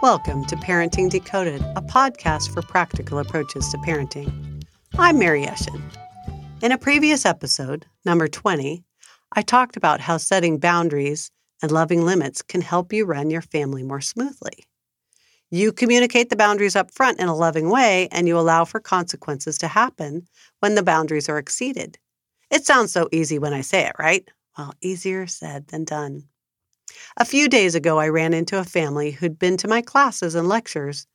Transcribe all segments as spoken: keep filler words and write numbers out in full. Welcome to Parenting Decoded, a podcast for practical approaches to parenting. I'm Mary Eshin. In a previous episode, number twenty, I talked about how setting boundaries and loving limits can help you run your family more smoothly. You communicate the boundaries up front in a loving way, and you allow for consequences to happen when the boundaries are exceeded. It sounds so easy when I say it, right? Well, easier said than done. A few days ago, I ran into a family who'd been to my classes and lectures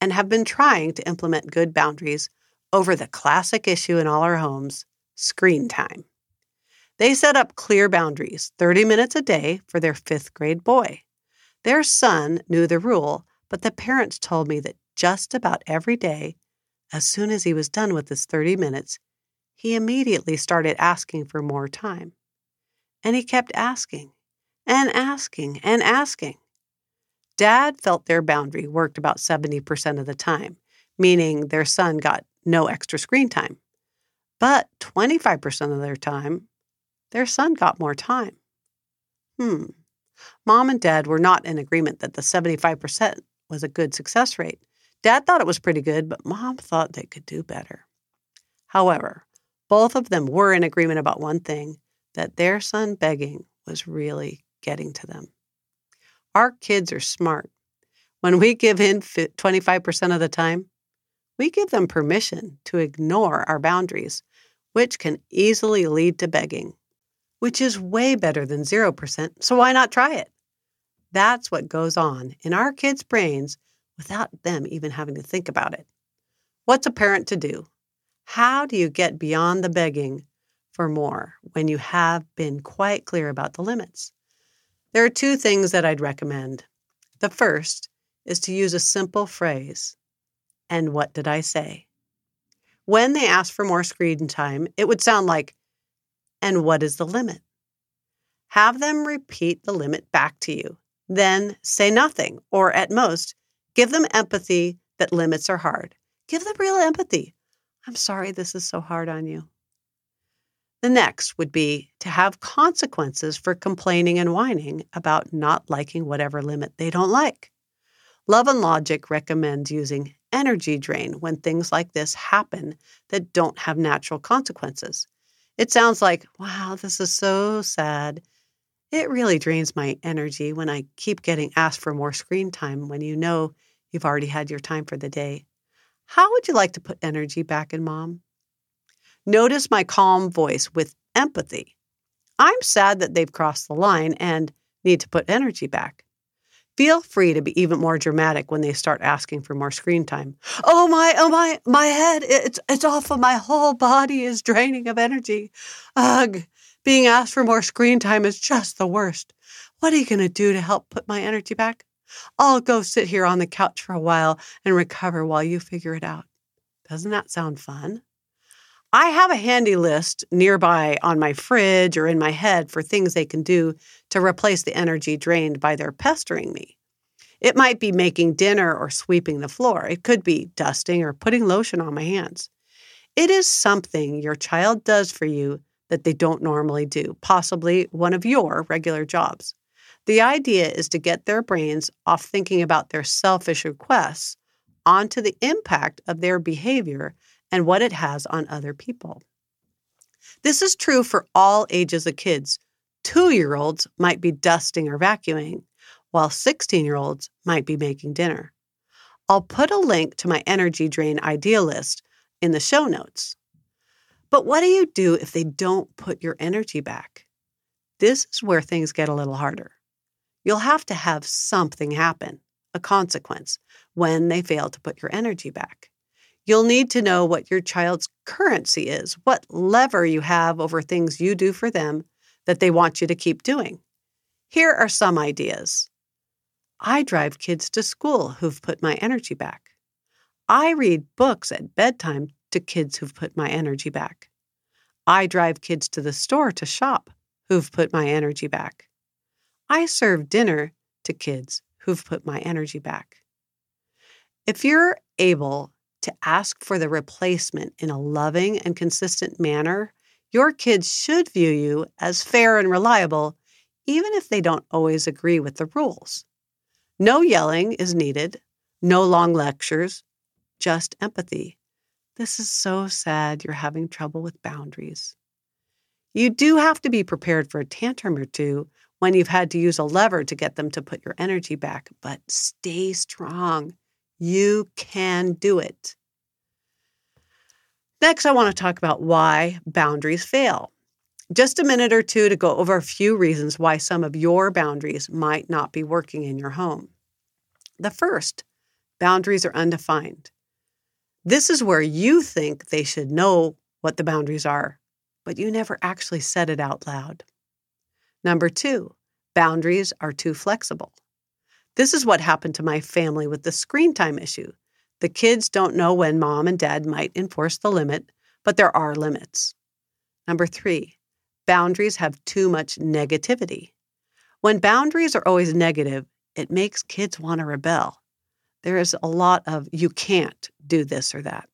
and have been trying to implement good boundaries over the classic issue in all our homes, screen time. They set up clear boundaries, thirty minutes a day, for their fifth grade boy. Their son knew the rule, but the parents told me that just about every day, as soon as he was done with his thirty minutes, he immediately started asking for more time. And he kept asking. And asking, and asking. Dad felt their boundary worked about seventy percent of the time, meaning their son got no extra screen time. But twenty-five percent of their time, their son got more time. Hmm. Mom and Dad were not in agreement that the seventy-five percent was a good success rate. Dad thought it was pretty good, but Mom thought they could do better. However, both of them were in agreement about one thing, that their son begging was really getting to them. Our kids are smart. When we give in twenty-five percent of the time, we give them permission to ignore our boundaries, which can easily lead to begging, which is way better than zero percent, so why not try it? That's what goes on in our kids' brains without them even having to think about it. What's a parent to do? How do you get beyond the begging for more when you have been quite clear about the limits? There are two things that I'd recommend. The first is to use a simple phrase, "And what did I say?" When they ask for more screen time, it would sound like, "And what is the limit?" Have them repeat the limit back to you. Then say nothing, or at most, give them empathy that limits are hard. Give them real empathy. "I'm sorry this is so hard on you." The next would be to have consequences for complaining and whining about not liking whatever limit they don't like. Love and Logic recommends using energy drain when things like this happen that don't have natural consequences. It sounds like, "Wow, this is so sad. It really drains my energy when I keep getting asked for more screen time when you know you've already had your time for the day. How would you like to put energy back in, Mom?" Notice my calm voice with empathy. "I'm sad that they've crossed the line and need to put energy back." Feel free to be even more dramatic when they start asking for more screen time. "Oh my, oh my, my head, it's it's awful. My whole body is draining of energy. Ugh, being asked for more screen time is just the worst. What are you going to do to help put my energy back? I'll go sit here on the couch for a while and recover while you figure it out." Doesn't that sound fun? I have a handy list nearby on my fridge or in my head for things they can do to replace the energy drained by their pestering me. It might be making dinner or sweeping the floor. It could be dusting or putting lotion on my hands. It is something your child does for you that they don't normally do, possibly one of your regular jobs. The idea is to get their brains off thinking about their selfish requests onto the impact of their behavior and what it has on other people. This is true for all ages of kids. Two-year-olds might be dusting or vacuuming, while sixteen-year-olds might be making dinner. I'll put a link to my energy drain idea list in the show notes. But what do you do if they don't put your energy back? This is where things get a little harder. You'll have to have something happen, a consequence, when they fail to put your energy back. You'll need to know what your child's currency is, what lever you have over things you do for them that they want you to keep doing. Here are some ideas. I drive kids to school who've put my energy back. I read books at bedtime to kids who've put my energy back. I drive kids to the store to shop who've put my energy back. I serve dinner to kids who've put my energy back. If you're able to ask for the replacement in a loving and consistent manner, your kids should view you as fair and reliable, even if they don't always agree with the rules. No yelling is needed, no long lectures, just empathy. This is so sad you're having trouble with boundaries. You do have to be prepared for a tantrum or two when you've had to use a lever to get them to put your energy back, but stay strong. You can do it. Next, I want to talk about why boundaries fail. Just a minute or two to go over a few reasons why some of your boundaries might not be working in your home. The first, boundaries are undefined. This is where you think they should know what the boundaries are, but you never actually said it out loud. Number two, boundaries are too flexible. This is what happened to my family with the screen time issue. The kids don't know when mom and dad might enforce the limit, but there are limits. Number three, boundaries have too much negativity. When boundaries are always negative, it makes kids want to rebel. There is a lot of you can't do this or that.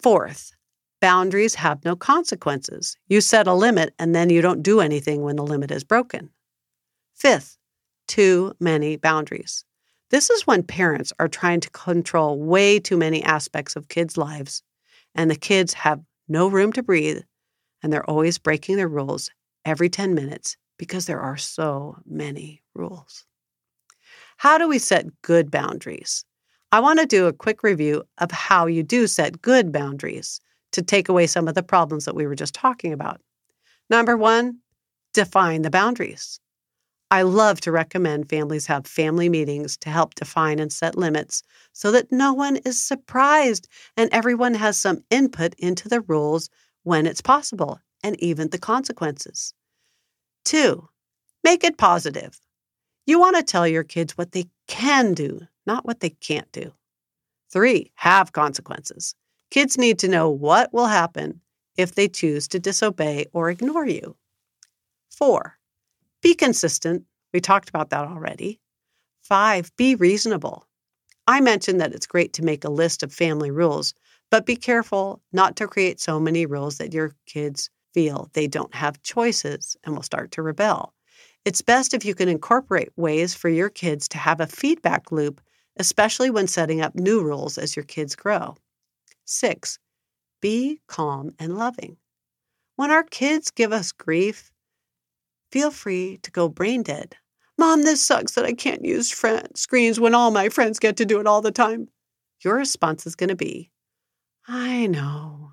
Fourth, boundaries have no consequences. You set a limit and then you don't do anything when the limit is broken. Fifth, too many boundaries. This is when parents are trying to control way too many aspects of kids' lives, and the kids have no room to breathe, and they're always breaking their rules every ten minutes because there are so many rules. How do we set good boundaries? I want to do a quick review of how you do set good boundaries to take away some of the problems that we were just talking about. Number one, define the boundaries. I love to recommend families have family meetings to help define and set limits so that no one is surprised and everyone has some input into the rules when it's possible and even the consequences. Two, make it positive. You want to tell your kids what they can do, not what they can't do. Three, have consequences. Kids need to know what will happen if they choose to disobey or ignore you. Four, be consistent. We talked about that already. Five, be reasonable. I mentioned that it's great to make a list of family rules, but be careful not to create so many rules that your kids feel they don't have choices and will start to rebel. It's best if you can incorporate ways for your kids to have a feedback loop, especially when setting up new rules as your kids grow. Six, be calm and loving. When our kids give us grief, feel free to go brain dead. Mom, this sucks that I can't use friend screens when all my friends get to do it all the time. Your response is going to be, I know,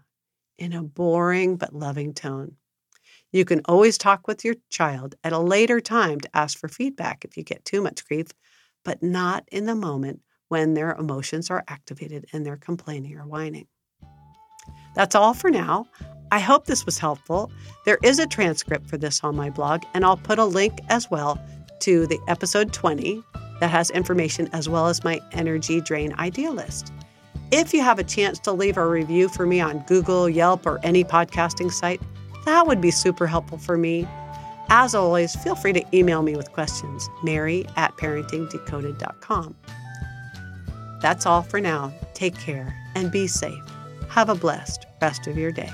in a boring but loving tone. You can always talk with your child at a later time to ask for feedback if you get too much grief, but not in the moment when their emotions are activated and they're complaining or whining. That's all for now. I hope this was helpful. There is a transcript for this on my blog, and I'll put a link as well to the episode twenty that has information as well as my energy drain idea list. If you have a chance to leave a review for me on Google, Yelp, or any podcasting site, that would be super helpful for me. As always, feel free to email me with questions, mary at parenting decoded dot com. That's all for now. Take care and be safe. Have a blessed rest of your day.